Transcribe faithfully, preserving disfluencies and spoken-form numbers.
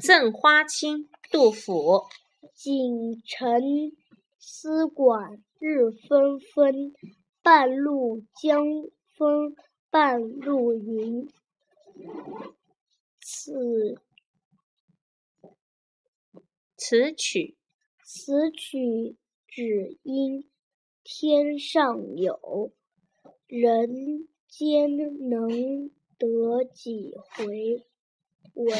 赠花卿，杜甫。锦城丝管日纷纷，半路江风半路云。此此曲此曲只应天上有，人间能得几回闻。